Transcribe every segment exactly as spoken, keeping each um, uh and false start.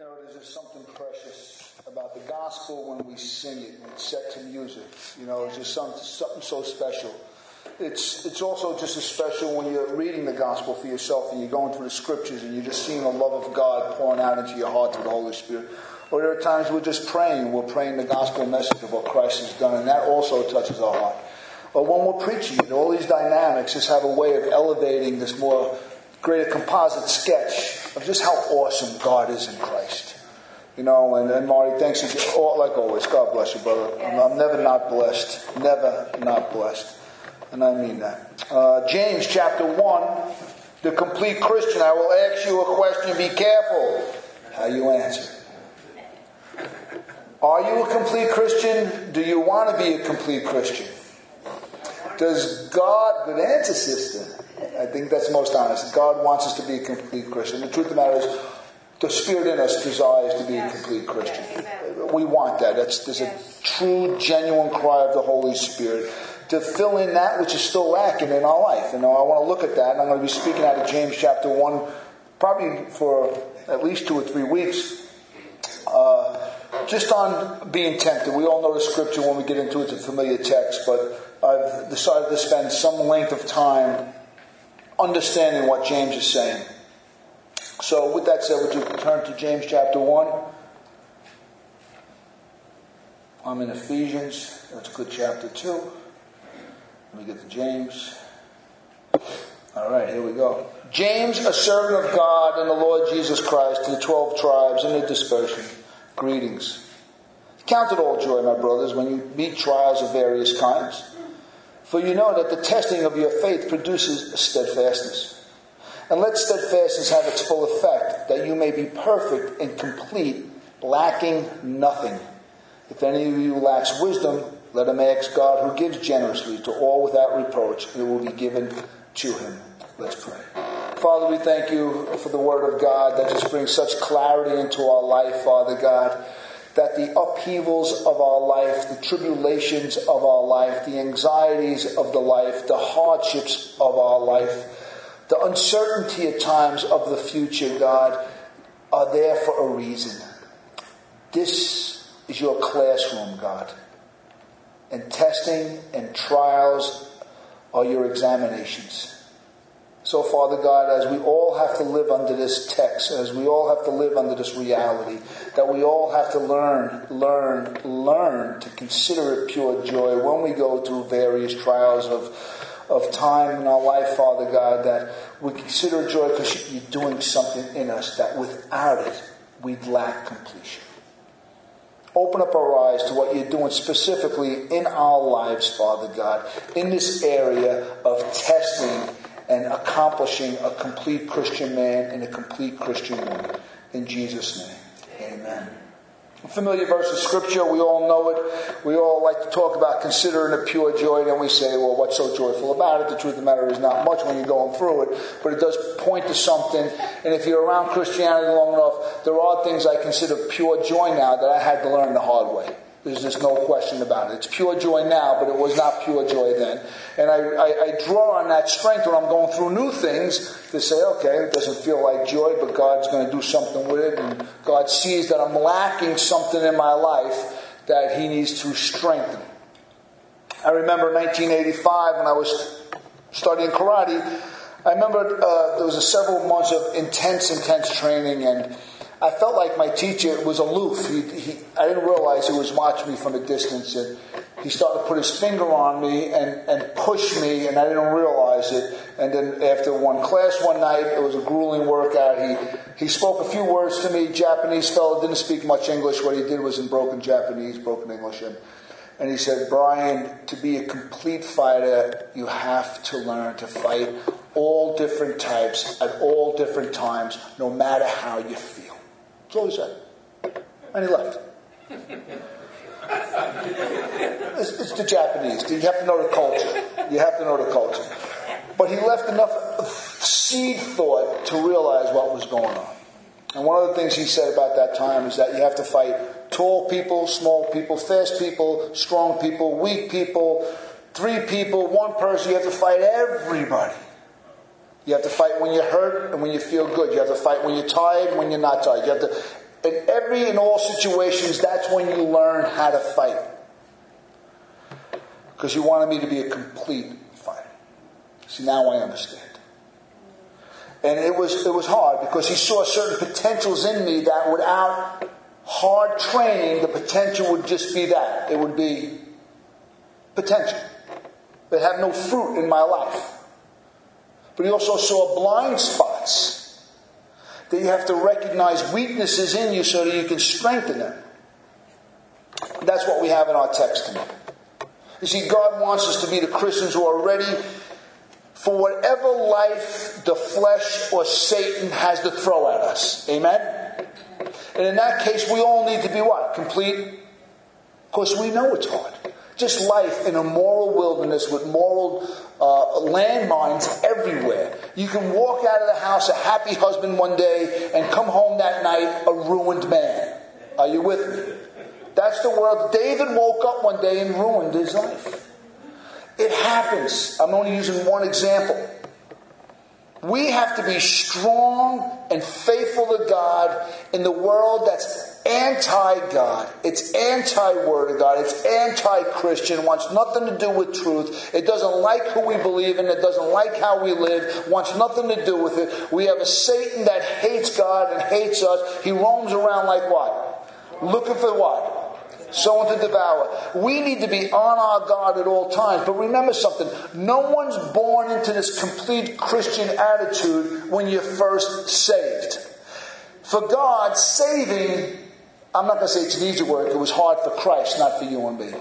You know, there's just something precious about the gospel when we sing it, when it's set to music. You know, it's just something, something so special. It's it's also just as special when you're reading the gospel for yourself and you're going through the scriptures and you're just seeing the love of God pouring out into your heart through the Holy Spirit. Or there are times we're just praying. We're praying the gospel message of what Christ has done, and that also touches our heart. But when we're preaching, you know, all these dynamics just have a way of elevating this more greater composite sketch of just how awesome God is in Christ. You know, and, and Marty, thanks again. Oh, like always, God bless you, brother. I'm, I'm never not blessed. Never not blessed. And I mean that. Uh, James chapter one, the complete Christian. I will ask you a question. Be careful how you answer. Are you a complete Christian? Do you want to be a complete Christian? Does God, good answer, sister. I think that's most honest. God wants us to be a complete Christian. The truth of the matter is, the Spirit in us desires to be yes. a complete Christian. Amen. We want that. That's, there's yes. a true, genuine cry of the Holy Spirit to fill in that which is still lacking in our life. And I want to look at that, and I'm going to be speaking out of James chapter one probably for at least two or three weeks. Uh, just on being tempted. We all know the scripture when we get into it. It's a familiar text, but I've decided to spend some length of time understanding what James is saying. So with that said, would you turn to James chapter one? I'm in Ephesians. Let's go to chapter two. Let me get to James. All right, here we go. James, a servant of God and the Lord Jesus Christ, to the twelve tribes in the dispersion, greetings. Count it all joy, my brothers, when you meet trials of various kinds. For you know that the testing of your faith produces steadfastness. And let steadfastness have its full effect, that you may be perfect and complete, lacking nothing. If any of you lacks wisdom, let him ask God, who gives generously to all without reproach, and it will be given to him. Let's pray. Father, we thank you for the word of God that just brings such clarity into our life, Father God, that the upheavals of our life, the tribulations of our life, the anxieties of the life, the hardships of our life, the uncertainty at times of the future, God, are there for a reason. This is your classroom, God. And testing and trials are your examinations. So, Father God, as we all have to live under this text, as we all have to live under this reality, that we all have to learn, learn, learn to consider it pure joy when we go through various trials of of time in our life, Father God, that we consider it joy because you're doing something in us that without it, we'd lack completion. Open up our eyes to what you're doing specifically in our lives, Father God, in this area of testing and accomplishing a complete Christian man and a complete Christian woman. In Jesus' name, amen. A familiar verse of Scripture, we all know it. We all like to talk about considering it pure joy, and then we say, well, what's so joyful about it? The truth of the matter is not much when you're going through it, but it does point to something. And if you're around Christianity long enough, there are things I consider pure joy now that I had to learn the hard way. There's just no question about it. It's pure joy now, but it was not pure joy then. And I, I, I draw on that strength when I'm going through new things to say, okay, it doesn't feel like joy, but God's going to do something with it. And God sees that I'm lacking something in my life that he needs to strengthen. I remember nineteen eighty-five when I was studying karate. I remember uh, there was a several months of intense, intense training, and I felt like my teacher was aloof. He, he, I didn't realize he was watching me from a distance, and he started to put his finger on me and, and push me, and I didn't realize it. And then after one class one night, it was a grueling workout. He, he spoke a few words to me, Japanese fellow, didn't speak much English. What he did was in broken Japanese, broken English. And, and he said, Brian, to be a complete fighter, you have to learn to fight all different types at all different times, no matter how you feel. That's all he said. And he left. It's, it's the Japanese. You have to know the culture. You have to know the culture. But he left enough seed thought to realize what was going on. And one of the things he said about that time is that you have to fight tall people, small people, fast people, strong people, weak people, three people, one person. You have to fight everybody. You have to fight when you're hurt and when you feel good. You have to fight when you're tired and when you're not tired. You have to In every and all situations, that's when you learn how to fight. Because you wanted me to be a complete fighter. See, now I understand. And it was it was hard because he saw certain potentials in me that without hard training, the potential would just be that. It would be potential. They'd have no fruit in my life. But he also saw blind spots that you have to recognize weaknesses in you so that you can strengthen them. And that's what we have in our text tonight. You see, God wants us to be the Christians who are ready for whatever life the flesh or Satan has to throw at us. Amen? And in that case, we all need to be what? Complete? Because we know it's hard. Just life in a moral wilderness with moral uh, landmines everywhere. You can walk out of the house a happy husband one day and come home that night a ruined man. Are you with me? That's the world. David woke up one day and ruined his life. It happens. I'm only using one example. We have to be strong and faithful to God in the world that's anti-God. It's anti-Word of God. It's anti-Christian. Wants nothing to do with truth. It doesn't like who we believe in. It doesn't like how we live. Wants nothing to do with it. We have a Satan that hates God and hates us. He roams around like what? Looking for what? Someone to devour. We need to be on our guard at all times. But remember something. No one's born into this complete Christian attitude when you're first saved. For God, saving, I'm not going to say it's an easy work. It was hard for Christ, not for you and me.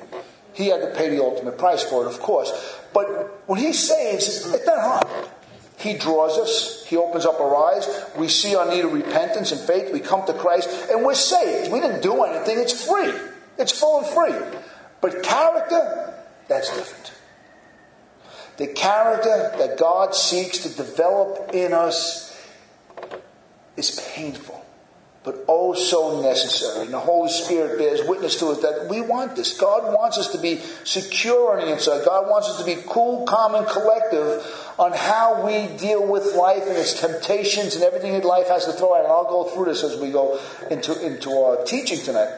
He had to pay the ultimate price for it, of course. But when he saves, it's not hard. He draws us. He opens up our eyes. We see our need of repentance and faith. We come to Christ and we're saved. We didn't do anything. It's free. It's full and free. But character, that's different. The character that God seeks to develop in us is painful, but oh so necessary. And the Holy Spirit bears witness to us that we want this. God wants us to be secure on the inside. God wants us to be cool, calm, and collective on how we deal with life and its temptations and everything that life has to throw at. And I'll go through this as we go into, into our teaching tonight.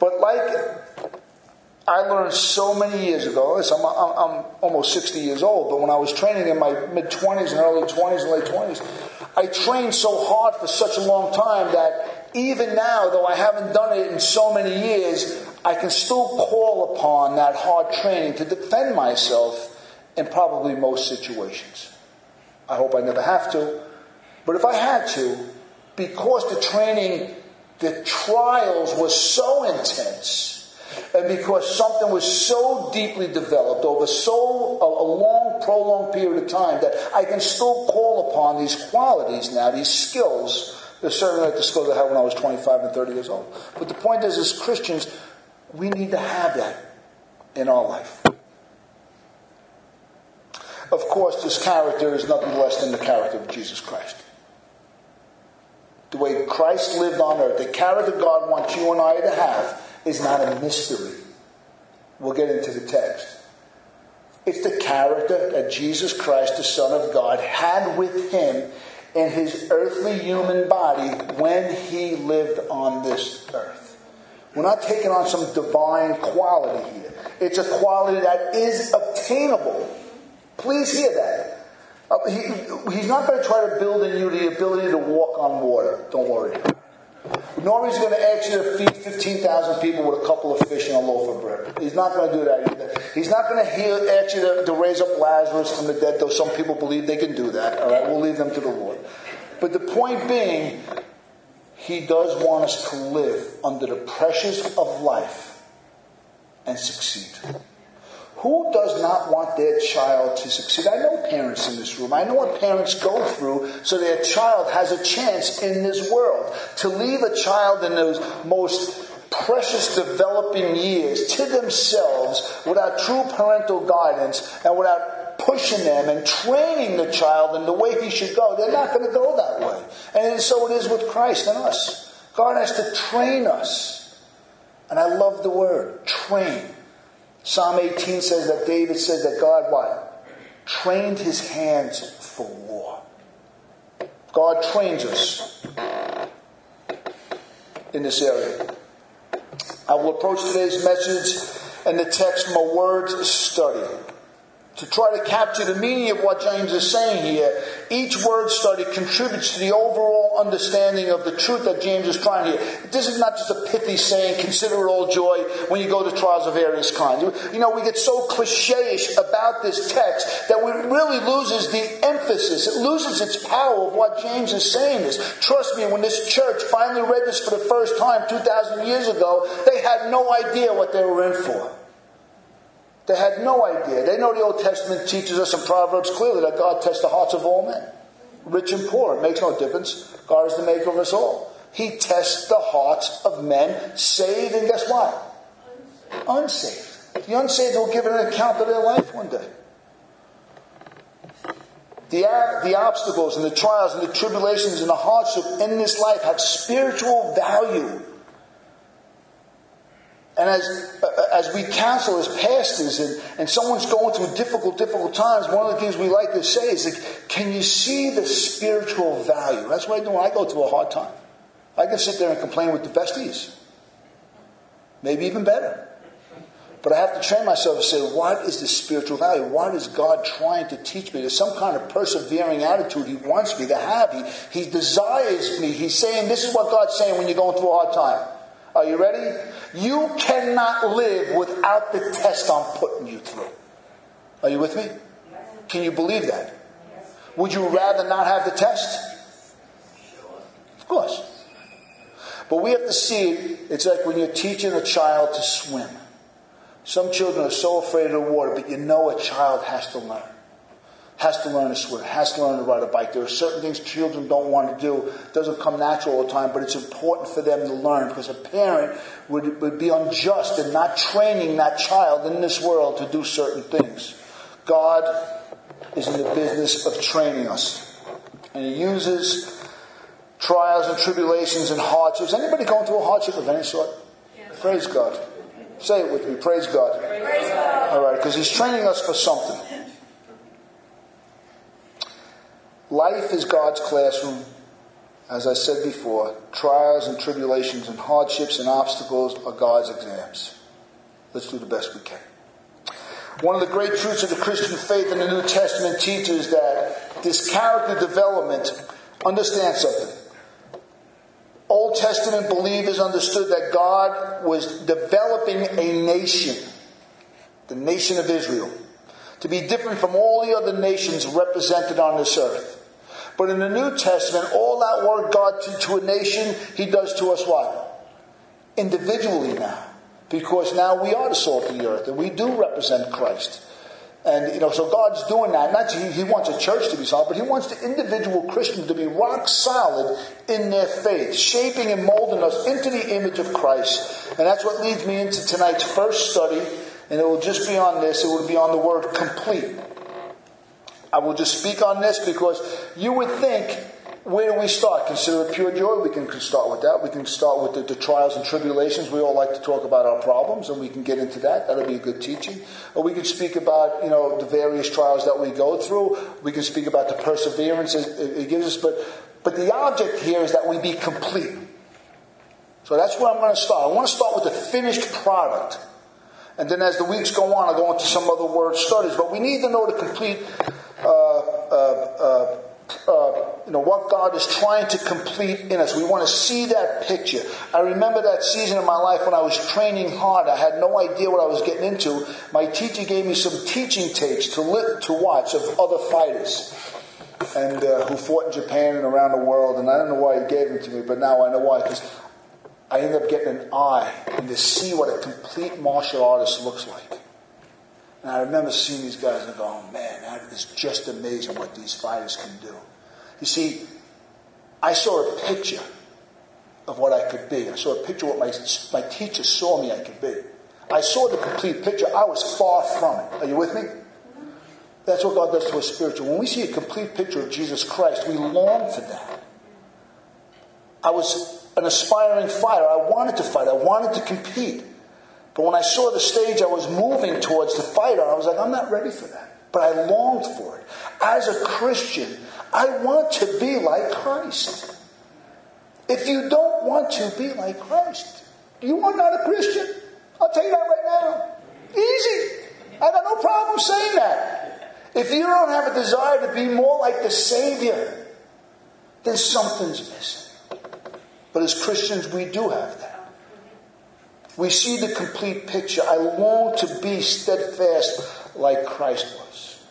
But like I learned so many years ago, I'm, I'm, I'm almost sixty years old, but when I was training in my mid-twenties and early twenties and late twenties, I trained so hard for such a long time that even now, though I haven't done it in so many years, I can still call upon that hard training to defend myself in probably most situations. I hope I never have to, but if I had to, because the training... the trials were so intense, and because something was so deeply developed over so a, a long, prolonged period of time, that I can still call upon these qualities now, these skills. They're certainly like the skills I had when I was twenty-five and thirty years old. But the point is, as Christians, we need to have that in our life. Of course, this character is nothing less than the character of Jesus Christ. The way Christ lived on earth, the character God wants you and I to have, is not a mystery. We'll get into the text. It's the character that Jesus Christ, the Son of God, had with him in his earthly human body when he lived on this earth. We're not taking on some divine quality here. It's a quality that is obtainable. Please hear that. He, he's not going to try to build in you the ability to walk on water. Don't worry. Nor is he going to ask you to feed fifteen thousand people with a couple of fish and a loaf of bread. He's not going to do that either. He's not going to ask you to, to raise up Lazarus from the dead, though some people believe they can do that. All right, we'll leave them to the Lord. But the point being, he does want us to live under the pressures of life and succeed. Who does not want their child to succeed? I know parents in this room. I know what parents go through so their child has a chance in this world. To leave a child in those most precious developing years to themselves without true parental guidance and without pushing them and training the child in the way he should go, they're not going to go that way. And so it is with Christ and us. God has to train us. And I love the word, train. Psalm eighteen says that David says that God, what? Trained his hands for war. God trains us. in this area. I will approach today's message and the text from a words study to try to capture the meaning of what James is saying here. Each word study contributes to the overall understanding of the truth that James is trying here. This is not just a pithy saying, consider it all joy when you go to trials of various kinds. You know, we get so cliche-ish about this text that it really loses the emphasis. It loses its power of what James is saying this. Trust me, when this church finally read this for the first time two thousand years ago, they had no idea what they were in for. They had no idea. They know the Old Testament teaches us in Proverbs clearly that God tests the hearts of all men. Rich and poor, it makes no difference. God is the maker of us all. He tests the hearts of men, saved and guess what? Unsaved. The unsaved will give an account of their life one day. The, uh, the obstacles and the trials and the tribulations and the hardship in this life have spiritual value. And as as we counsel as pastors and, and someone's going through difficult, difficult times, one of the things we like to say is, like, can you see the spiritual value? That's what I do when I go through a hard time. I can sit there and complain with the best ease. Maybe even better. But I have to train myself and say, what is the spiritual value? What is God trying to teach me? There's some kind of persevering attitude he wants me to have. He, he desires me. He's saying, this is what God's saying when you're going through a hard time. Are you ready? You cannot live without the test I'm putting you through. Are you with me? Can you believe that? Would you rather not have the test? Of course. But we have to see it. It's like when you're teaching a child to swim. Some children are so afraid of the water, but you know a child has to learn. Has to learn to swim, has to learn to ride a bike. There are certain things children don't want to do. It doesn't come natural all the time, but it's important for them to learn, because a parent would, would be unjust in not training that child in this world to do certain things. God is in the business of training us. And he uses trials and tribulations and hardships. Anybody going through a hardship of any sort? Yes. Praise God. Say it with me. Praise God. Praise God. All right, because he's training us for something. Life is God's classroom. As I said before, trials and tribulations and hardships and obstacles are God's exams. Let's do the best we can. One of the great truths of the Christian faith in the New Testament teaches that this character development, understand something. Old Testament believers understood that God was developing a nation, the nation of Israel, to be different from all the other nations represented on this earth. But in the New Testament, all that work God did to a nation, he does to us what? Individually now. Because now we are the salt of the earth, and we do represent Christ. And, you know, so God's doing that. Not to, he wants a church to be solid, but he wants the individual Christian to be rock solid in their faith, shaping and molding us into the image of Christ. And that's what leads me into tonight's first study. And it will just be on this. It will be on the word complete. I will just speak on this because you would think, where do we start? Consider it pure joy. We can start with that. We can start with the, the trials and tribulations. We all like to talk about our problems, and we can get into that. That'll be a good teaching. Or we can speak about, you know, the various trials that we go through. We can speak about the perseverance it gives us. But, but the object here is that we be complete. So that's where I'm going to start. I want to start with the finished product. And then as the weeks go on, I'll go into some other word studies. But we need to know the complete, uh, uh, uh, uh, you know, what God is trying to complete in us. We want to see that picture. I remember that season of my life when I was training hard. I had no idea what I was getting into. My teacher gave me some teaching tapes to li- to watch of other fighters and uh, who fought in Japan and around the world. And I don't know why he gave them to me, but now I know why. Because I ended up getting an eye and to see what a complete martial artist looks like. And I remember seeing these guys and going, man, that is just amazing what these fighters can do. You see, I saw a picture of what I could be. I saw a picture of what my, my teacher saw me I could be. I saw the complete picture. I was far from it. Are you with me? That's what God does to us spiritually. When we see a complete picture of Jesus Christ, we long for that. I was an aspiring fighter. I wanted to fight. I wanted to compete. But when I saw the stage I was moving towards the fighter, I was like, I'm not ready for that. But I longed for it. As a Christian, I want to be like Christ. If you don't want to be like Christ, you are not a Christian. I'll tell you that right now. Easy. I got no problem saying that. If you don't have a desire to be more like the Savior, then something's missing. But as Christians, we do have that. We see the complete picture. I long to be steadfast like Christ was.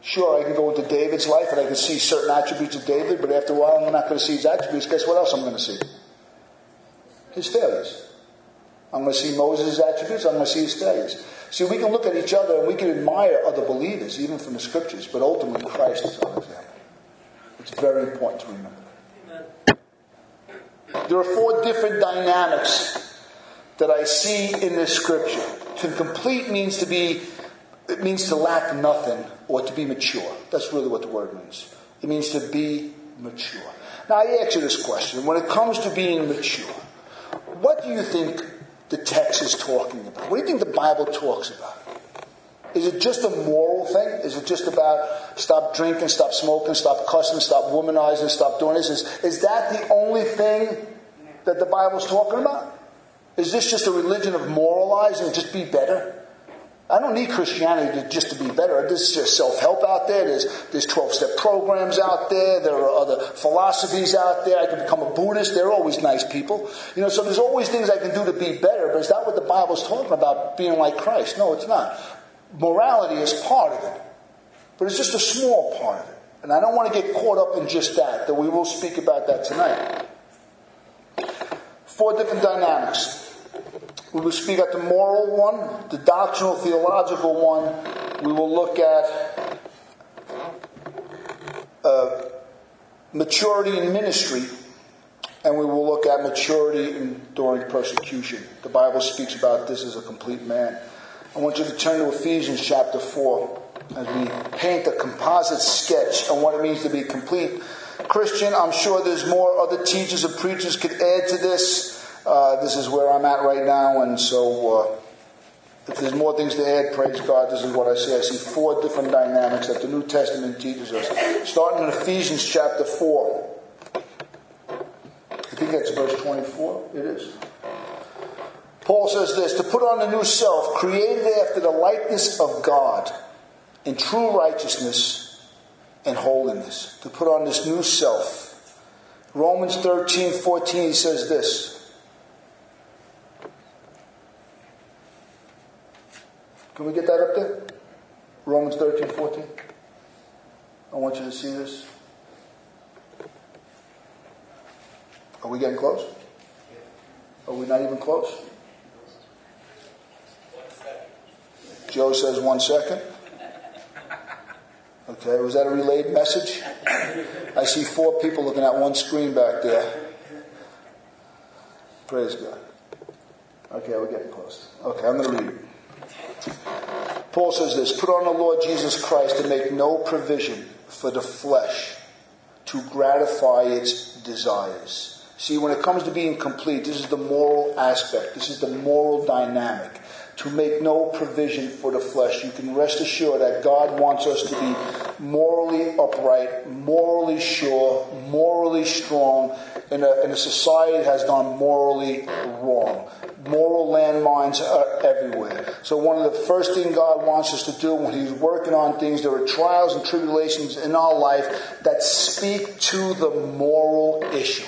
Sure, I can go into David's life and I can see certain attributes of David, but after a while I'm not going to see his attributes. Guess what else I'm going to see? His failures. I'm going to see Moses' attributes, I'm going to see his failures. See, we can look at each other and we can admire other believers, even from the Scriptures, but ultimately Christ is our example. It's very important to remember that. Amen. There are four different dynamics that I see in this scripture. To complete means to be, it means to lack nothing or to be mature. That's really what the word means. It means to be mature. Now I ask you this question. When it comes to being mature, what do you think the text is talking about? What do you think the Bible talks about? Is it just a moral thing? Is it just about stop drinking, stop smoking, stop cussing, stop womanizing, stop doing this? Is, is that the only thing that the Bible's talking about? Is this just a religion of moralizing, just be better? I don't need Christianity to, just to be better. There's self-help out there. There's there's twelve-step programs out there. There are other philosophies out there. I can become a Buddhist. They're always nice people. You know, so there's always things I can do to be better, but is that what the Bible's talking about, being like Christ? No, it's not. Morality is part of it, but it's just a small part of it. And I don't want to get caught up in just that, though we will speak about that tonight. Four different dynamics. We will speak at the moral one, the doctrinal, theological one. We will look at uh, maturity in ministry, and we will look at maturity in, during persecution. The Bible speaks about this as a complete man. I want you to turn to Ephesians chapter four as we paint a composite sketch on what it means to be a complete Christian. I'm sure there's more other teachers and preachers could add to this. Uh, this is where I'm at right now, and so uh, if there's more things to add, praise God, this is what I see. I see four different dynamics that the New Testament teaches us. Starting in Ephesians chapter four. I think that's verse twenty-four. It is. Paul says this, to put on the new self, created after the likeness of God, in true righteousness and holiness. To put on this new self. Romans thirteen fourteen says this. Can we get that up there? Romans thirteen fourteen. I want you to see this. Are we getting close? Are we not even close? Joe says one second. Okay, was that a relayed message? I see four people looking at one screen back there. Praise God. Okay, we're getting close. Okay, I'm going to read it. Paul says this, put on the Lord Jesus Christ and make no provision for the flesh to gratify its desires. See, when it comes to being complete, this is the moral aspect. This is the moral dynamic. To make no provision for the flesh. You can rest assured that God wants us to be morally upright, morally sure, morally strong in a, in a society that has gone morally wrong. Moral landmines are everywhere. So one of the first things God wants us to do when he's working on things, there are trials and tribulations in our life that speak to the moral issue.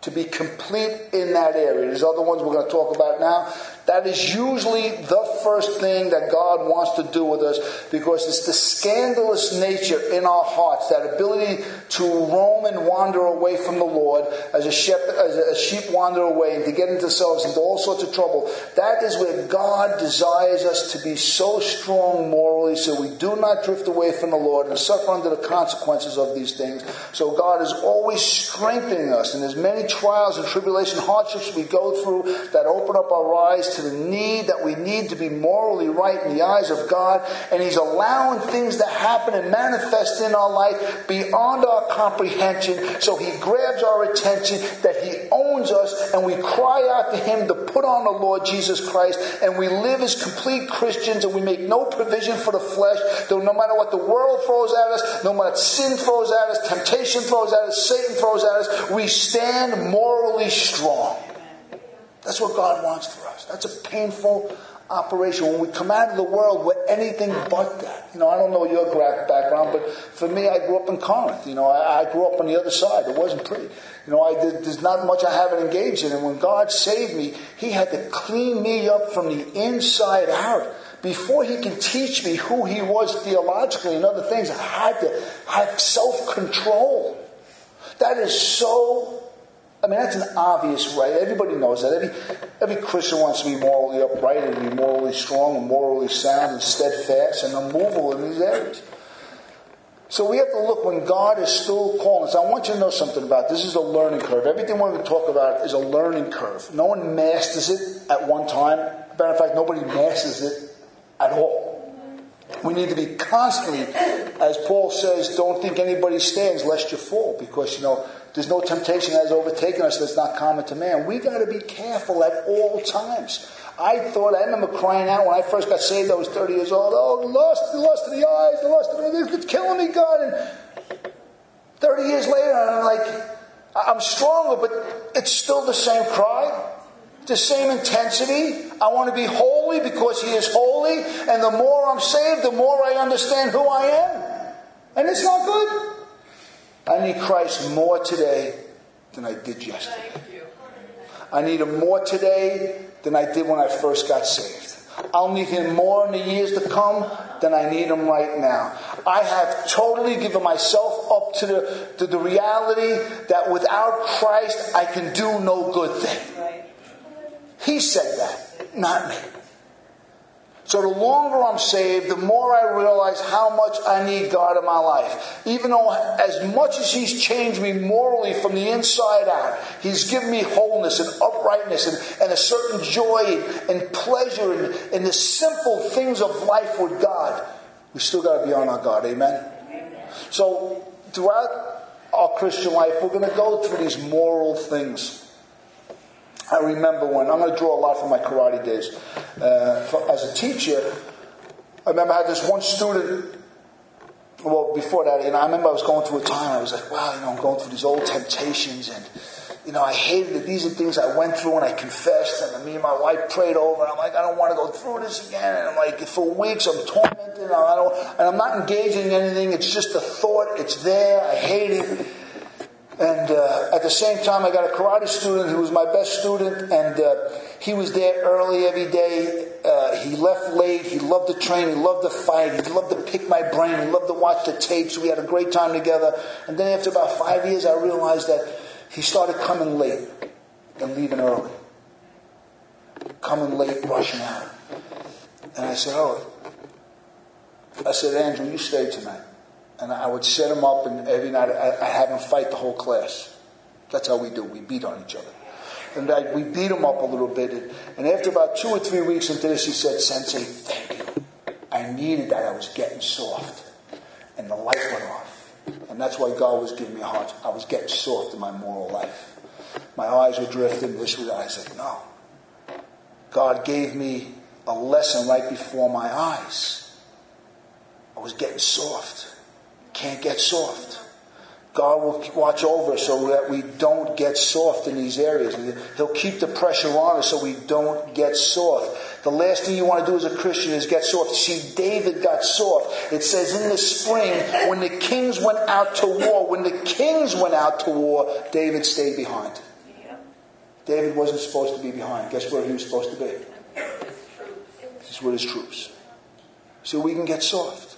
To be complete in that area. There's other ones we're going to talk about now. That is usually the first thing that God wants to do with us because it's the scandalous nature in our hearts, that ability to roam and wander away from the Lord as a sheep, as a sheep wander away and to get themselves into all sorts of trouble. That is where God desires us to be so strong morally so we do not drift away from the Lord and suffer under the consequences of these things. So God is always strengthening us, and there's many trials and tribulation, hardships we go through that open up our eyes us to the need that we need to be morally right in the eyes of God. And he's allowing things to happen and manifest in our life beyond our comprehension. So he grabs our attention, that he owns us, and we cry out to him to put on the Lord Jesus Christ. And we live as complete Christians, and we make no provision for the flesh. Though no matter what the world throws at us, no matter what sin throws at us, temptation throws at us, Satan throws at us, we stand morally strong. That's what God wants for us. That's a painful operation. When we come out of the world, we're anything but that. You know, I don't know your background, but for me, I grew up in Corinth. You know, I, I grew up on the other side. It wasn't pretty. You know, I did, there's not much I haven't engaged in. And when God saved me, he had to clean me up from the inside out. Before he can teach me who he was theologically and other things, I had to have self-control. That is so... I mean, that's an obvious right. Everybody knows that. Every, every Christian wants to be morally upright and be morally strong and morally sound and steadfast and immovable in these areas. So we have to look when God is still calling us. I want you to know something about this. This is a learning curve. Everything we're going to talk about is a learning curve. No one masters it at one time. As a matter of fact, nobody masters it at all. We need to be constantly, as Paul says, don't think anybody stands lest you fall, because, you know, there's no temptation that has overtaken us that's not common to man. We got to be careful at all times. I thought, I remember crying out when I first got saved, I was thirty years old, oh, lust, the lust of the eyes, the lust of the eyes, it's killing me, God. And thirty years later, I'm like, I'm stronger, but it's still the same cry, the same intensity. I want to be holy because he is holy, and the more I'm saved, the more I understand who I am. And it's not good. I need Christ more today than I did yesterday. I need him more today than I did when I first got saved. I'll need him more in the years to come than I need him right now. I have totally given myself up to the, to the reality that without Christ, I can do no good thing. He said that, not me. So the longer I'm saved, the more I realize how much I need God in my life. Even though as much as he's changed me morally from the inside out, he's given me wholeness and uprightness and, and a certain joy and pleasure and, and the simple things of life with God, we still got to be on our guard. Amen? Amen. So throughout our Christian life, we're going to go through these moral things. I remember when, I'm going to draw a lot from my karate days. Uh, for, as a teacher, I remember I had this one student, well, before that, and I remember I was going through a time, I was like, wow, you know, I'm going through these old temptations, and, you know, I hated it. These are things I went through, and I confessed, and me and my wife prayed over, and I'm like, I don't want to go through this again, and I'm like, for weeks, I'm tormented, and, I don't, and I'm not engaging in anything, it's just a thought, it's there, I hate it. And uh, at the same time, I got a karate student who was my best student, and uh, he was there early every day. Uh, he left late. He loved to train. He loved to fight. He loved to pick my brain. He loved to watch the tapes. We had a great time together. And then after about five years, I realized that he started coming late and leaving early. Coming late, rushing out. And I said, oh. I said, Andrew, you stay tonight. And I would set him up, and every night I had him fight the whole class. That's how we do. We beat on each other. And I, we beat him up a little bit. And, and after about two or three weeks into this, he said, Sensei, thank you. I needed that. I was getting soft. And the light went off. And that's why God was giving me a heart. I was getting soft in my moral life. My eyes were drifting. This was, I said, no. God gave me a lesson right before my eyes. I was getting soft. Can't get soft. God will watch over us so that we don't get soft in these areas. He'll keep the pressure on us so we don't get soft. The last thing you want to do as a Christian is get soft. See, David got soft. It says in the spring, when the kings went out to war, when the kings went out to war, David stayed behind. David wasn't supposed to be behind. Guess where he was supposed to be? He's with his troops. So we can get soft.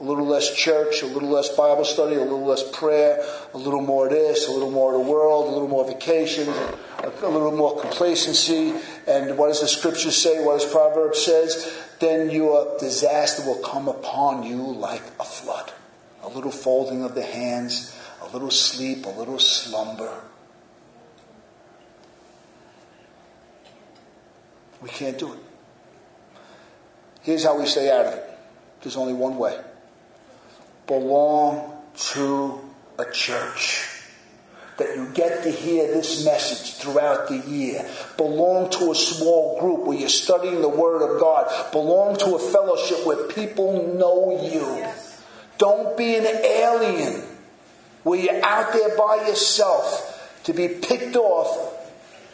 A little less church, a little less Bible study, a little less prayer, a little more of this, a little more of the world, a little more vacations, a, a little more complacency. And what does the scripture say? What does Proverbs says? Then your disaster will come upon you like a flood. A little folding of the hands, a little sleep, a little slumber. We can't do it. Here's how we stay out of it. There's only one way. Belong to a church that you get to hear this message throughout the year. Belong to a small group where you're studying the Word of God. Belong to a fellowship where people know you. Yes. Don't be an alien where you're out there by yourself to be picked off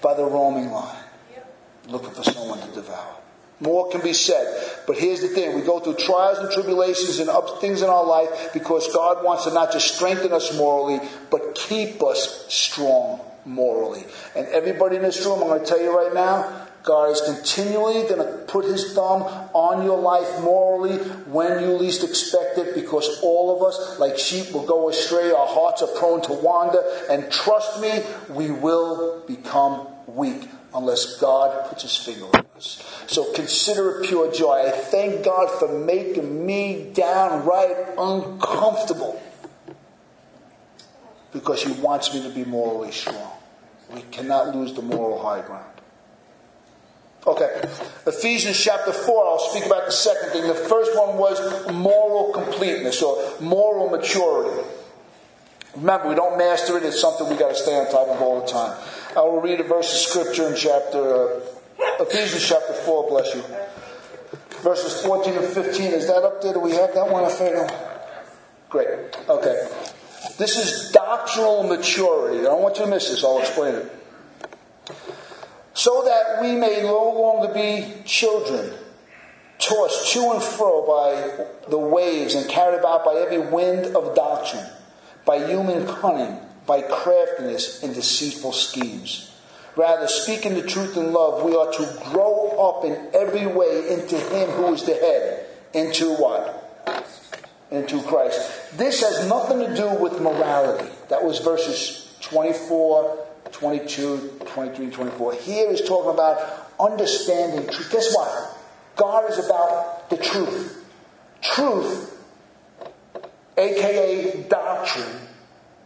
by the roaming lion. Yep. Looking for someone to devour. More can be said. But here's the thing. We go through trials and tribulations and up things in our life because God wants to not just strengthen us morally, but keep us strong morally. And everybody in this room, I'm going to tell you right now, God is continually going to put his thumb on your life morally when you least expect it, because all of us, like sheep, will go astray. Our hearts are prone to wander. And trust me, we will become weak unless God puts his finger on us. So consider it pure joy. I thank God for making me downright uncomfortable, because he wants me to be morally strong. We cannot lose the moral high ground. Okay, Ephesians chapter four, I'll speak about the second thing. The first one was moral completeness or moral maturity. Remember, we don't master it. It's something we've got to stay on top of all the time. I will read a verse of scripture in chapter, uh, Ephesians chapter four, bless you. Verses fourteen and fifteen. Is that up there? Do we have that one? I figured. Great. Okay. This is doctrinal maturity. I don't want you to miss this. I'll explain it. So that we may no longer be children, tossed to and fro by the waves and carried about by every wind of doctrine, by human cunning, by craftiness and deceitful schemes. Rather, speaking the truth in love, we are to grow up in every way into him who is the head. Into what? Into Christ. This has nothing to do with morality. That was verses twenty-four, twenty-two, twenty-three, twenty-four. Here is talking about understanding truth. Guess what? God is about the truth. Truth, A K A doctrine,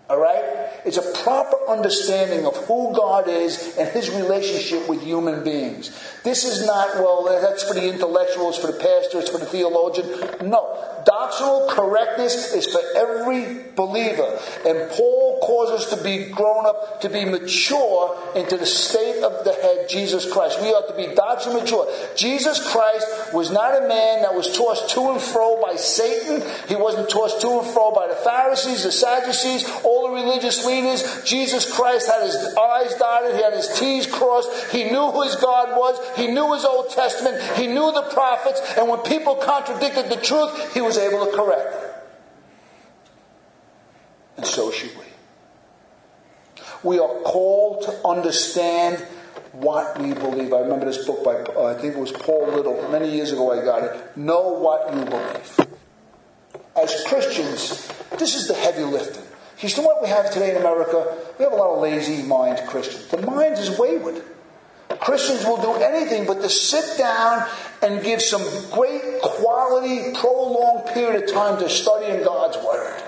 all right? It's a proper understanding of who God is and his relationship with human beings. This is not, well, that's for the intellectuals, for the pastor, it's for the theologian. No. Doctrinal correctness is for every believer. And Paul calls us to be grown up, to be mature into the state of the head, Jesus Christ. We are to be doctrinally mature. Jesus Christ was not a man that was tossed to and fro by Satan. He wasn't tossed to and fro by the Pharisees, the Sadducees, all the religious leaders. Jesus Christ had his I's dotted, he had his T's crossed. He knew who his God was. He knew his Old Testament. He knew the prophets. And when people contradicted the truth, he was able to correct them. And so should we. We are called to understand what we believe. I remember this book by, uh, I think it was Paul Little. Many years ago I got it. Know what you believe. As Christians, this is the heavy lifting. You see what we have today in America? We have a lot of lazy mind Christians. The mind is wayward. Christians will do anything but to sit down and give some great quality, prolonged period of time to studying God's Word.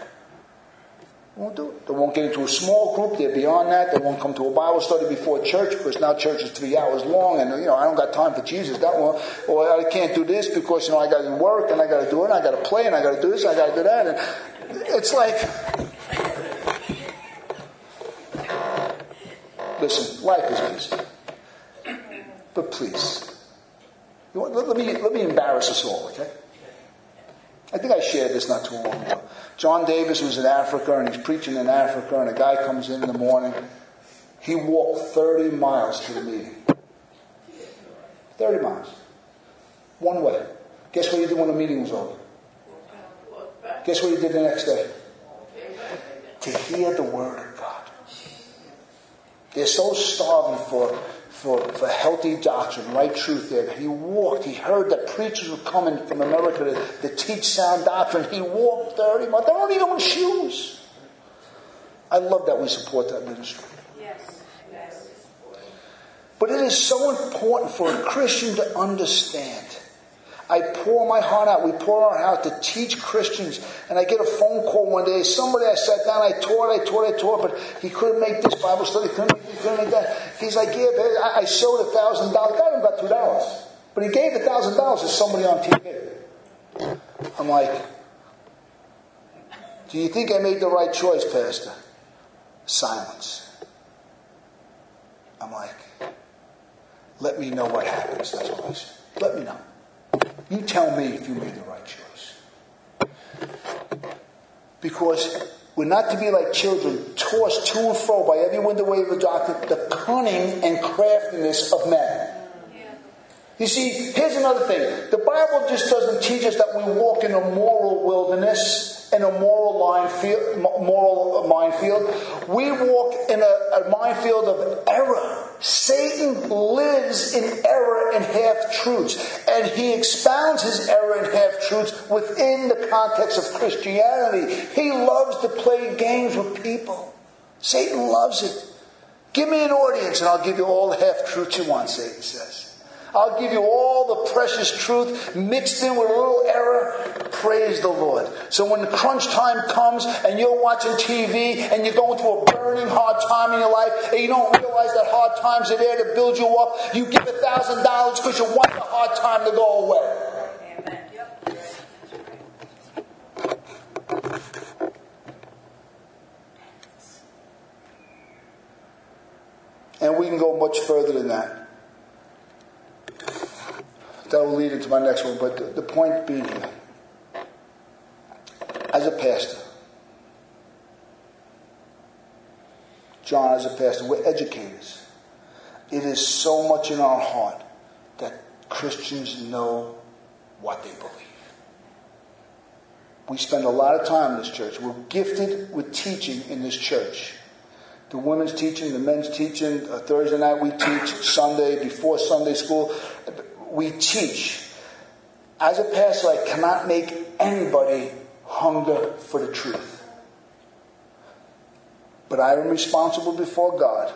They won't do it. They won't get into a small group. They're beyond that. They won't come to a Bible study before church, because now church is three hours long, and you know I don't got time for Jesus that long. Or I can't do this because you know I got to work and I got to do it. And I got to play and I got to do this. And I got to do that. And it's like. Listen, life is busy. But please, you want, let, let me let me embarrass us all, okay? I think I shared this not too long ago. John Davis was in Africa, and he's preaching in Africa, and a guy comes in in the morning. He walked thirty miles to the meeting. thirty miles. One way. Guess what he did when the meeting was over? Guess what he did the next day? To hear the Word of God. They're so starving for, for, for healthy doctrine, right truth there. He walked. He heard that preachers were coming from America to, to teach sound doctrine. He walked thirty miles. They don't even own shoes. I love that we support that ministry. Yes. Yes. But it is so important for a Christian to understand. I pour my heart out. We pour our heart out to teach Christians. And I get a phone call one day. Somebody I sat down, I taught, I taught, I taught, but he couldn't make this Bible study, couldn't make, couldn't make that. He's like, yeah, baby, I, I showed a thousand dollars. Got him about two dollars, but he gave a thousand dollars to somebody on T V. I'm like, do you think I made the right choice, Pastor? Silence. I'm like, let me know what happens. That's what I said. Let me know. You tell me if you made the right choice. Because we're not to be like children, tossed to and fro by every wind and wave of doctrine, the cunning and craftiness of men. You see, here's another thing. The Bible just doesn't teach us that we walk in a moral wilderness and a moral minefield. Moral minefield. We walk in a, a minefield of error. Satan lives in error and half-truths, and he expounds his error and half-truths within the context of Christianity. He loves to play games with people. Satan loves it. Give me an audience and I'll give you all the half-truths you want, Satan says. I'll give you all the precious truth mixed in with a little error. Praise the Lord. So when the crunch time comes and you're watching T V and you're going through a burning hard time in your life and you don't realize that hard times are there to build you up, you give a thousand dollars because you want the hard time to go away. Amen. Yep. That's right. And we can go much further than that. That will lead into my next one, but the, the point being here, as a pastor, John as a pastor, we're educators. It is so much in our heart that Christians know what they believe. We spend a lot of time in this church. We're gifted with teaching in this church. The women's teaching, the men's teaching, uh, Thursday night we teach, Sunday, before Sunday school. We teach. As a pastor, I cannot make anybody hunger for the truth. But I am responsible before God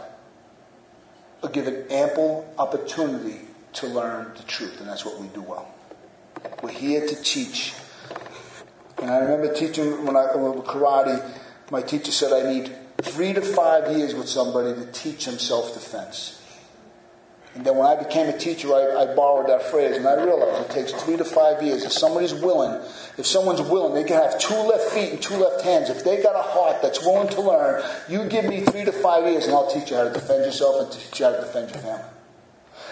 for giving ample opportunity to learn the truth, and that's what we do well. We're here to teach. And I remember teaching when I was karate, my teacher said I need three to five years with somebody to teach them self-defense. And then when I became a teacher, I, I borrowed that phrase, and I realized it takes three to five years. If somebody's willing, if someone's willing, they can have two left feet and two left hands. If they got a heart that's willing to learn, you give me three to five years, and I'll teach you how to defend yourself and teach you how to defend your family.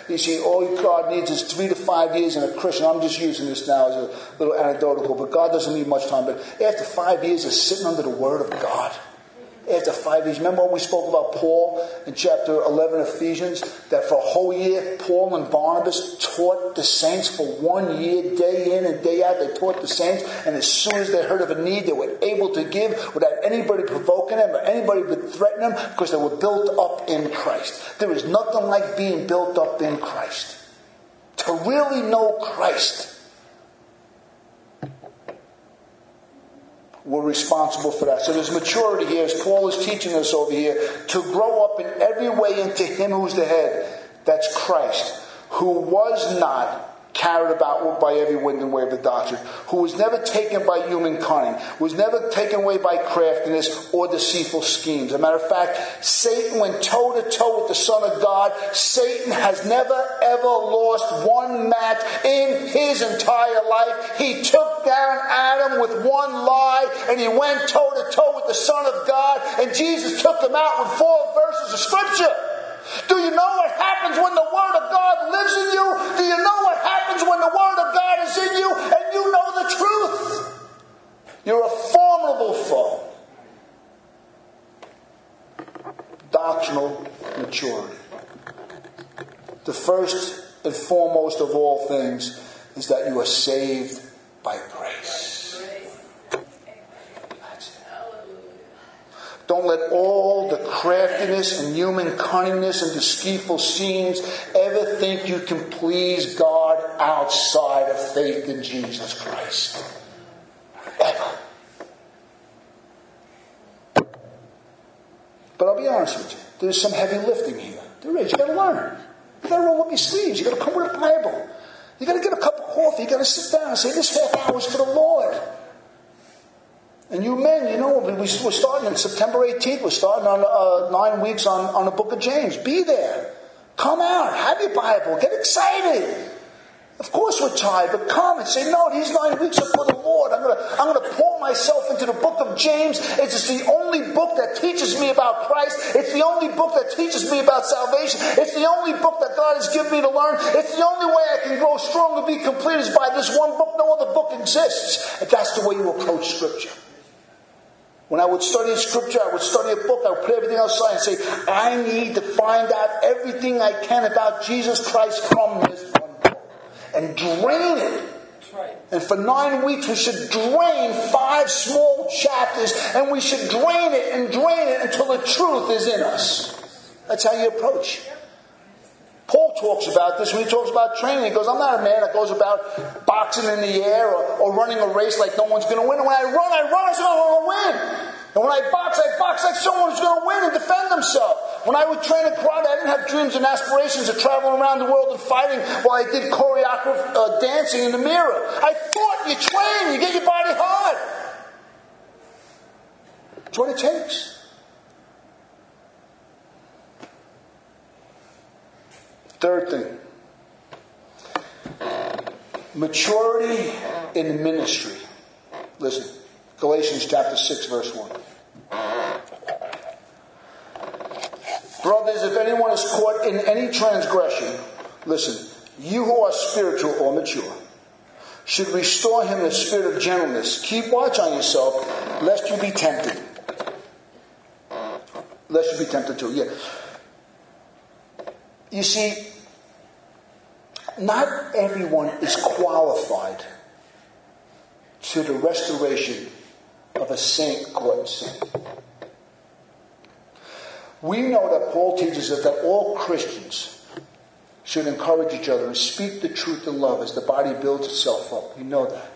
You see, all God needs is three to five years in a Christian. I'm just using this now as a little anecdotal, but God doesn't need much time. But after five years of sitting under the Word of God, after five years, remember when we spoke about Paul in chapter eleven of Ephesians, that for a whole year, Paul and Barnabas taught the saints for one year, day in and day out. They taught the saints, and as soon as they heard of a need, they were able to give without anybody provoking them or anybody threatening them, because they were built up in Christ. There is nothing like being built up in Christ. To really know Christ, we're responsible for that. So there's maturity here, as Paul is teaching us over here, to grow up in every way into him who's the head. That's Christ, who was not carried about by every wind and wave of doctrine, who was never taken by human cunning, was never taken away by craftiness or deceitful schemes. As a matter of fact, Satan went toe-to-toe with the Son of God. Satan has never, ever lost one match in his entire life. He took down Adam with one lie, and he went toe-to-toe with the Son of God, and Jesus took him out with four verses of Scripture. Do you know what happens when the Word of God lives in you? Do you know what happens when the Word of God is in you and you know the truth? You're a formidable foe. Doctrinal maturity. The first and foremost of all things is that you are saved by grace. That's it. Don't let all the craftiness and human cunningness and deceitful schemes ever think you can please God outside of faith in Jesus Christ. Ever. But I'll be honest with you, there's some heavy lifting here. There is. You've got to learn. You've got to roll up your sleeves. You've got to come with a Bible. You've got to get a cup of coffee. You've got to sit down and say, this half hour is for the Lord. And you men, you know, we're starting on September eighteenth. We're starting on uh, nine weeks on, on the book of James. Be there. Come out. Have your Bible. Get excited. Of course we're tired, but come and say, no, these nine weeks are for the Lord. I'm going to I'm going to pour myself into the book of James. It's the only book that teaches me about Christ. It's the only book that teaches me about salvation. It's the only book that God has given me to learn. It's the only way I can grow strong and be complete is by this one book. No other book exists. And that's the way you approach Scripture. When I would study Scripture, I would study a book, I would put everything outside and say, I need to find out everything I can about Jesus Christ from this one book. And drain it. That's right. And for nine weeks, we should drain five small chapters, and we should drain it and drain it until the truth is in us. That's how you approach. Paul talks about this when he talks about training. He goes, I'm not a man that goes about boxing in the air or, or running a race like no one's going to win. And when I run, I run as so I want to win. And when I box, I box like someone's going to win and defend themselves. When I would train a crowd, I didn't have dreams and aspirations of traveling around the world and fighting while I did choreographed uh, dancing in the mirror. I fought, you train, you get your body hard. That's what it takes. Third thing, maturity in ministry. Listen, Galatians chapter six, verse one. Brothers, if anyone is caught in any transgression, listen, you who are spiritual or mature should restore him in a spirit of gentleness. Keep watch on yourself, lest you be tempted. Lest you be tempted too, yeah. You see, not everyone is qualified to the restoration of a saint caught in sin. We know that Paul teaches us that all Christians should encourage each other and speak the truth in love as the body builds itself up. We know that.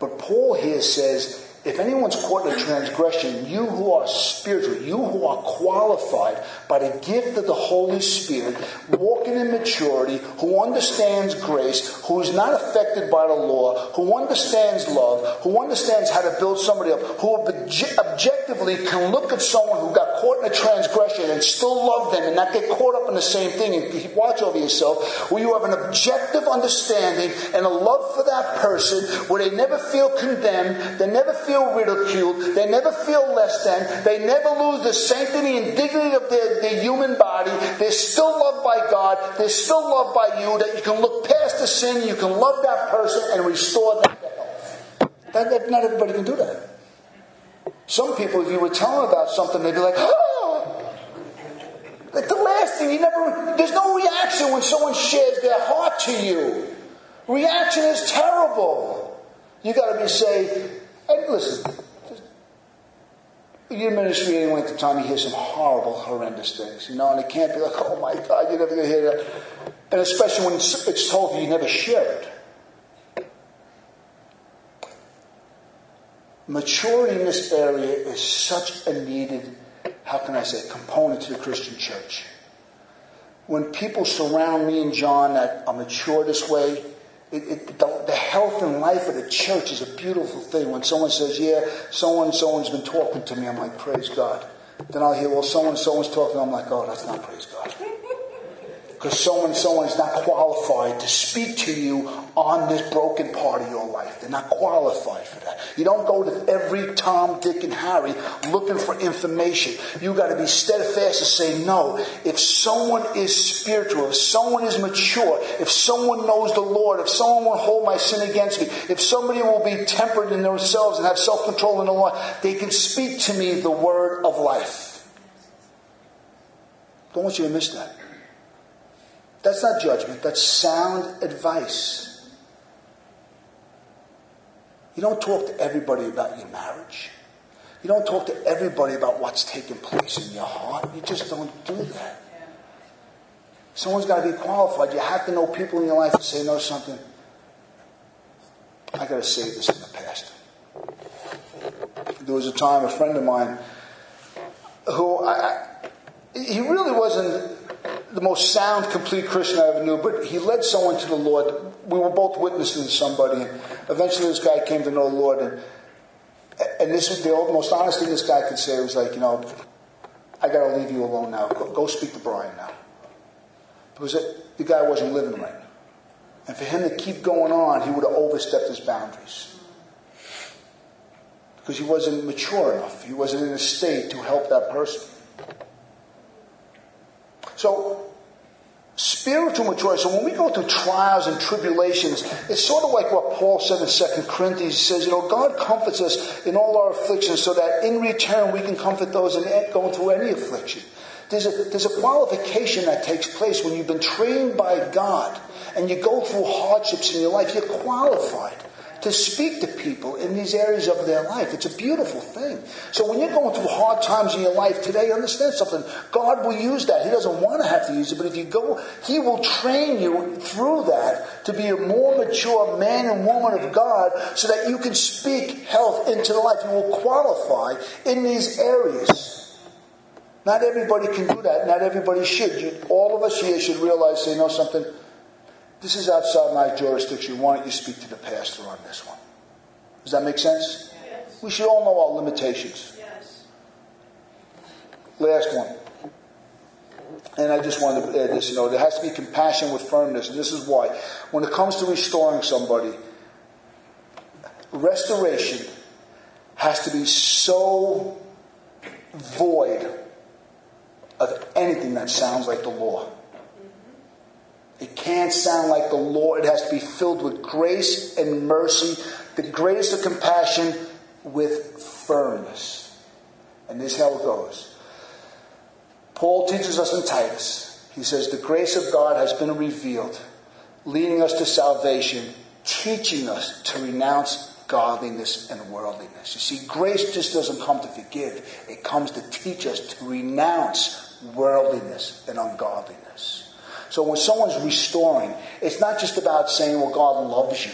But Paul here says, if anyone's caught in a transgression, you who are spiritual, you who are qualified by the gift of the Holy Spirit, walking in maturity, who understands grace, who is not affected by the law, who understands love, who understands how to build somebody up, who obje- objectively can look at someone who got caught in a transgression and still love them and not get caught up in the same thing and watch over yourself, where you have an objective understanding and a love for that person, where they never feel condemned, they never feel feel ridiculed, they never feel less than, they never lose the sanctity and dignity of their, their human body, they're still loved by God, they're still loved by you, that you can look past the sin, you can love that person and restore them to health. That, that, not everybody can do that. Some people, if you were telling them about something, they'd be like, oh! Like the last thing, you never, there's no reaction when someone shares their heart to you. Reaction is terrible. You got to be saved. And listen, you're ministry any length of time, you hear some horrible, horrendous things, you know, and it can't be like, oh my God, you're never going to hear that. And especially when it's, it's told you, you never share it. Maturity in this area is such a needed, how can I say, component to the Christian church. When people surround me and John that are mature this way, It, it, the, the health and life of the church is a beautiful thing. When someone says, yeah, so-and-so-one's been talking to me, I'm like, praise God. Then I'll hear, well, so-and-so-one's talking to me, I'm like, oh, that's not praise God. Because so-and-so-one is not qualified to speak to you on this broken part of your life. They're not qualified for that. You don't go to every Tom, Dick, and Harry looking for information. You got to be steadfast and say, no, if someone is spiritual, if someone is mature, if someone knows the Lord, if someone will hold my sin against me, if somebody will be tempered in themselves and have self-control in the Lord, they can speak to me the word of life. Don't want you to miss that. That's not judgment. That's sound advice. You don't talk to everybody about your marriage. You don't talk to everybody about what's taking place in your heart. You just don't do that. Someone's got to be qualified. You have to know people in your life and say, no, something. I got to say this in the past. There was a time, a friend of mine, who I, he really wasn't the most sound, complete Christian I ever knew, but he led someone to the Lord. We were both witnessing somebody. Eventually this guy came to know the Lord, and and this is the most honest thing this guy could say. It was like, you know, I got to leave you alone now. Go, go speak to Brian now. Because it, the guy wasn't living right. And for him to keep going on, he would have overstepped his boundaries. Because he wasn't mature enough. He wasn't in a state to help that person. So, spiritual maturity. So when we go through trials and tribulations, it's sort of like what Paul said in Second Corinthians. He says, you know, God comforts us in all our afflictions so that in return we can comfort those in going through any affliction. There's a, there's a qualification that takes place when you've been trained by God and you go through hardships in your life. You're qualified to speak to people in these areas of their life. It's a beautiful thing. So when you're going through hard times in your life today, understand something. God will use that. He doesn't want to have to use it, but if you go, He will train you through that to be a more mature man and woman of God so that you can speak health into life. You will qualify in these areas. Not everybody can do that. Not everybody should. You, all of us here should realize, say, you know something? This is outside my jurisdiction. Why don't you speak to the pastor on this one? Does that make sense? Yes. We should all know our limitations. Yes. Last one. And I just wanted to add this. You know, there has to be compassion with firmness. And this is why. When it comes to restoring somebody, restoration has to be so void of anything that sounds like the law. It can't sound like the law. It has to be filled with grace and mercy, the greatest of compassion with firmness. And this is how it goes. Paul teaches us in Titus. He says, the grace of God has been revealed, leading us to salvation, teaching us to renounce godliness and worldliness. You see, grace just doesn't come to forgive. It comes to teach us to renounce worldliness and ungodliness. So when someone's restoring, it's not just about saying, well, God loves you.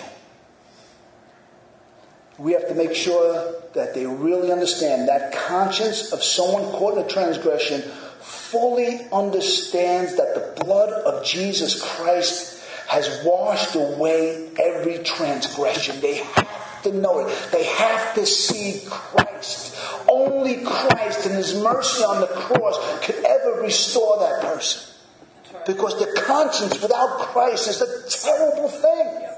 We have to make sure that they really understand that conscience of someone caught in a transgression fully understands that the blood of Jesus Christ has washed away every transgression. They have to know it. They have to see Christ. Only Christ and His mercy on the cross could ever restore that person. Because the conscience without Christ is a terrible thing.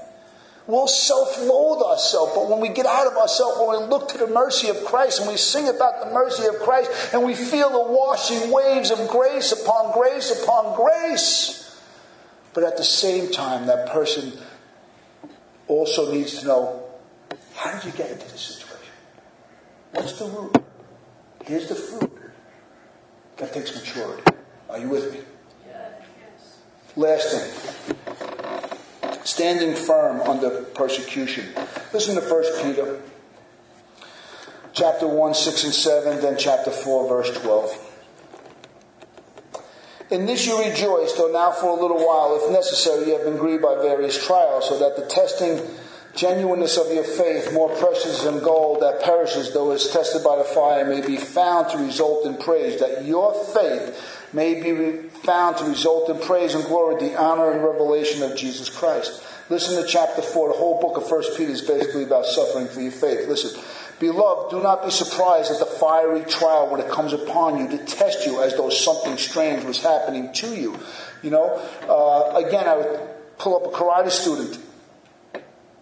We'll self-loathe ourselves, but when we get out of ourselves, when we look to the mercy of Christ and we sing about the mercy of Christ and we feel the washing waves of grace upon grace upon grace. But at the same time, that person also needs to know, how did you get into this situation? What's the root? Here's the fruit. That takes maturity. Are you with me? Last thing, standing firm under persecution. Listen to First Peter, chapter one, six and seven, then chapter four, verse twelve. In this you rejoice, though now for a little while, if necessary, you have been grieved by various trials, so that the testing genuineness of your faith, more precious than gold that perishes, though is tested by the fire, may be found to result in praise, that your faith may be found to result in praise and glory, the honor and revelation of Jesus Christ. Listen to chapter four. The whole book of First Peter is basically about suffering for your faith. Listen. Beloved, do not be surprised at the fiery trial when it comes upon you to test you as though something strange was happening to you. You know, uh, again, I would pull up a karate student.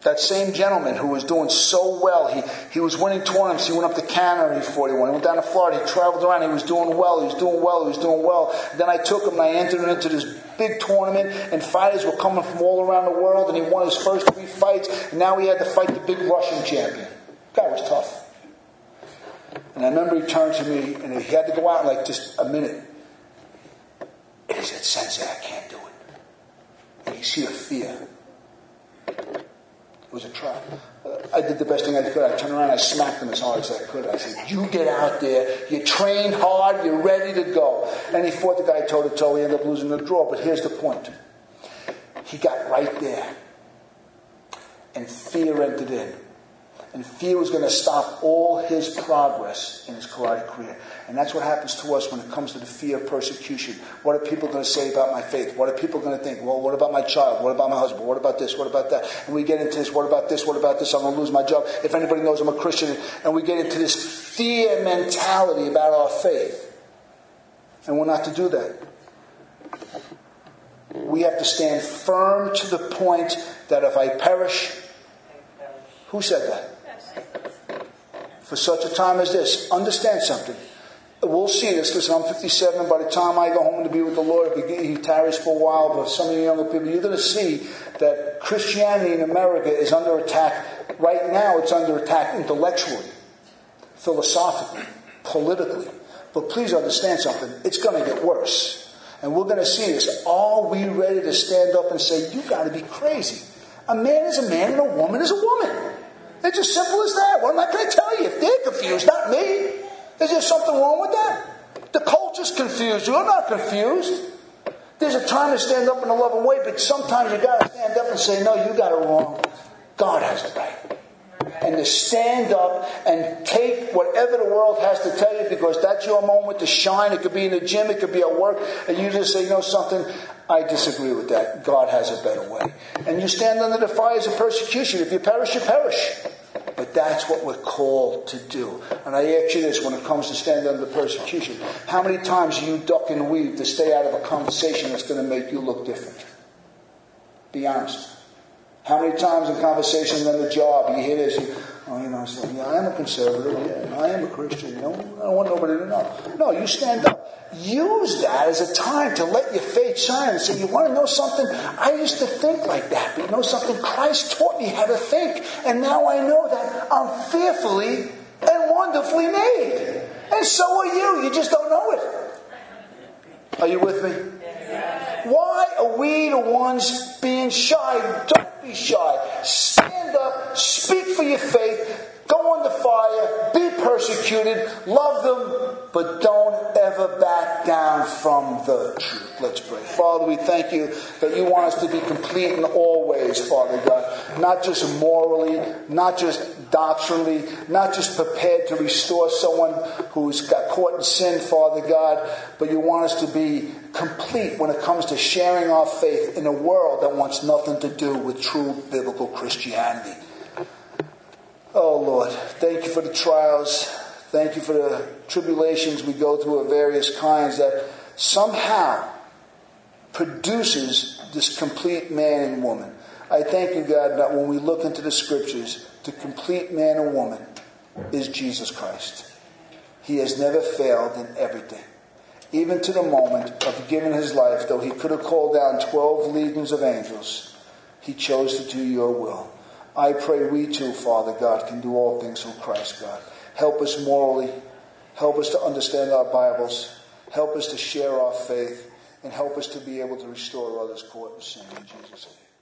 That same gentleman who was doing so well, he, he was winning tournaments. He went up to Canada in forty-one. He went down to Florida. He traveled around. He was doing well. He was doing well. He was doing well. Then I took him and I entered him into this big tournament, and fighters were coming from all around the world, and he won his first three fights, and now he had to fight the big Russian champion. That was tough. And I remember he turned to me, and he had to go out in like just a minute. And he said, Sensei, I can't do it. And you see the fear. It was a trial. Uh, I did the best thing I could. I turned around, I smacked him as hard as I could. I said, you get out there. You train hard. You're ready to go. And he fought the guy toe-to-toe. He ended up losing the draw. But here's the point. He got right there. And fear entered in. And fear was going to stop all his progress in his karate career. And that's what happens to us when it comes to the fear of persecution. What are people going to say about my faith? What are people going to think? Well, what about my child? What about my husband? What about this? What about that? And we get into this, what about this? What about this? I'm going to lose my job. If anybody knows I'm a Christian. And we get into this fear mentality about our faith. And we're not to do that. We have to stand firm to the point that if I perish, who said that? For such a time as this. Understand something. We'll see this. Listen, I'm fifty-seven, and by the time I go home to be with the Lord, if he tarries for a while, but some of you younger people, you're going to see that Christianity in America is under attack. Right now, it's under attack intellectually, philosophically, politically. But please understand something. It's going to get worse. And we're going to see this. Are we ready to stand up and say, you got to be crazy? A man is a man and a woman is a woman. It's as simple as that. What am I going to tell you? If they're confused, not me. Is there something wrong with that? The culture's confused. You're not confused. There's a time to stand up in a loving way, but sometimes you got to stand up and say, no, you got it wrong. God has it right. And to stand up and take whatever the world has to tell you, because that's your moment to shine. It could be in the gym, it could be at work, and you just say, you know something, I disagree with that. God has a better way. And you stand under the fires of persecution. If you perish, you perish. But that's what we're called to do. And I ask you this when it comes to standing under persecution. How many times do you duck and weave to stay out of a conversation that's going to make you look different? Be honest. How many times in conversations on the job you hear this? You, oh, you know, so, yeah, I am a conservative. Yeah, I am a Christian. You know, I don't want nobody to know. No, you stand up. Use that as a time to let your faith shine and say, you want to know something? I used to think like that, but you know something? Christ taught me how to think, and now I know that I'm fearfully and wonderfully made. And so are you. You just don't know it. Are you with me? Why are we the ones being shy? Don't be shy. Stand up. Speak for your faith. Go on the fire. Be persecuted. Love them. But don't ever back down from the truth. Let's pray. Father, we thank you that you want us to be complete in all ways, Father God. Not just morally, not just doctrinally, not just prepared to restore someone who's got caught in sin, Father God, but you want us to be complete when it comes to sharing our faith in a world that wants nothing to do with true biblical Christianity. Oh, Lord, thank you for the trials. Thank you for the tribulations we go through of various kinds that somehow produces this complete man and woman. I thank you, God, that when we look into the Scriptures, the complete man and woman is Jesus Christ. He has never failed in everything. Even to the moment of giving his life, though he could have called down twelve legions of angels, he chose to do your will. I pray we too, Father God, can do all things through Christ, God. Help us morally. Help us to understand our Bibles. Help us to share our faith. And help us to be able to restore others caught in sin. In Jesus' name.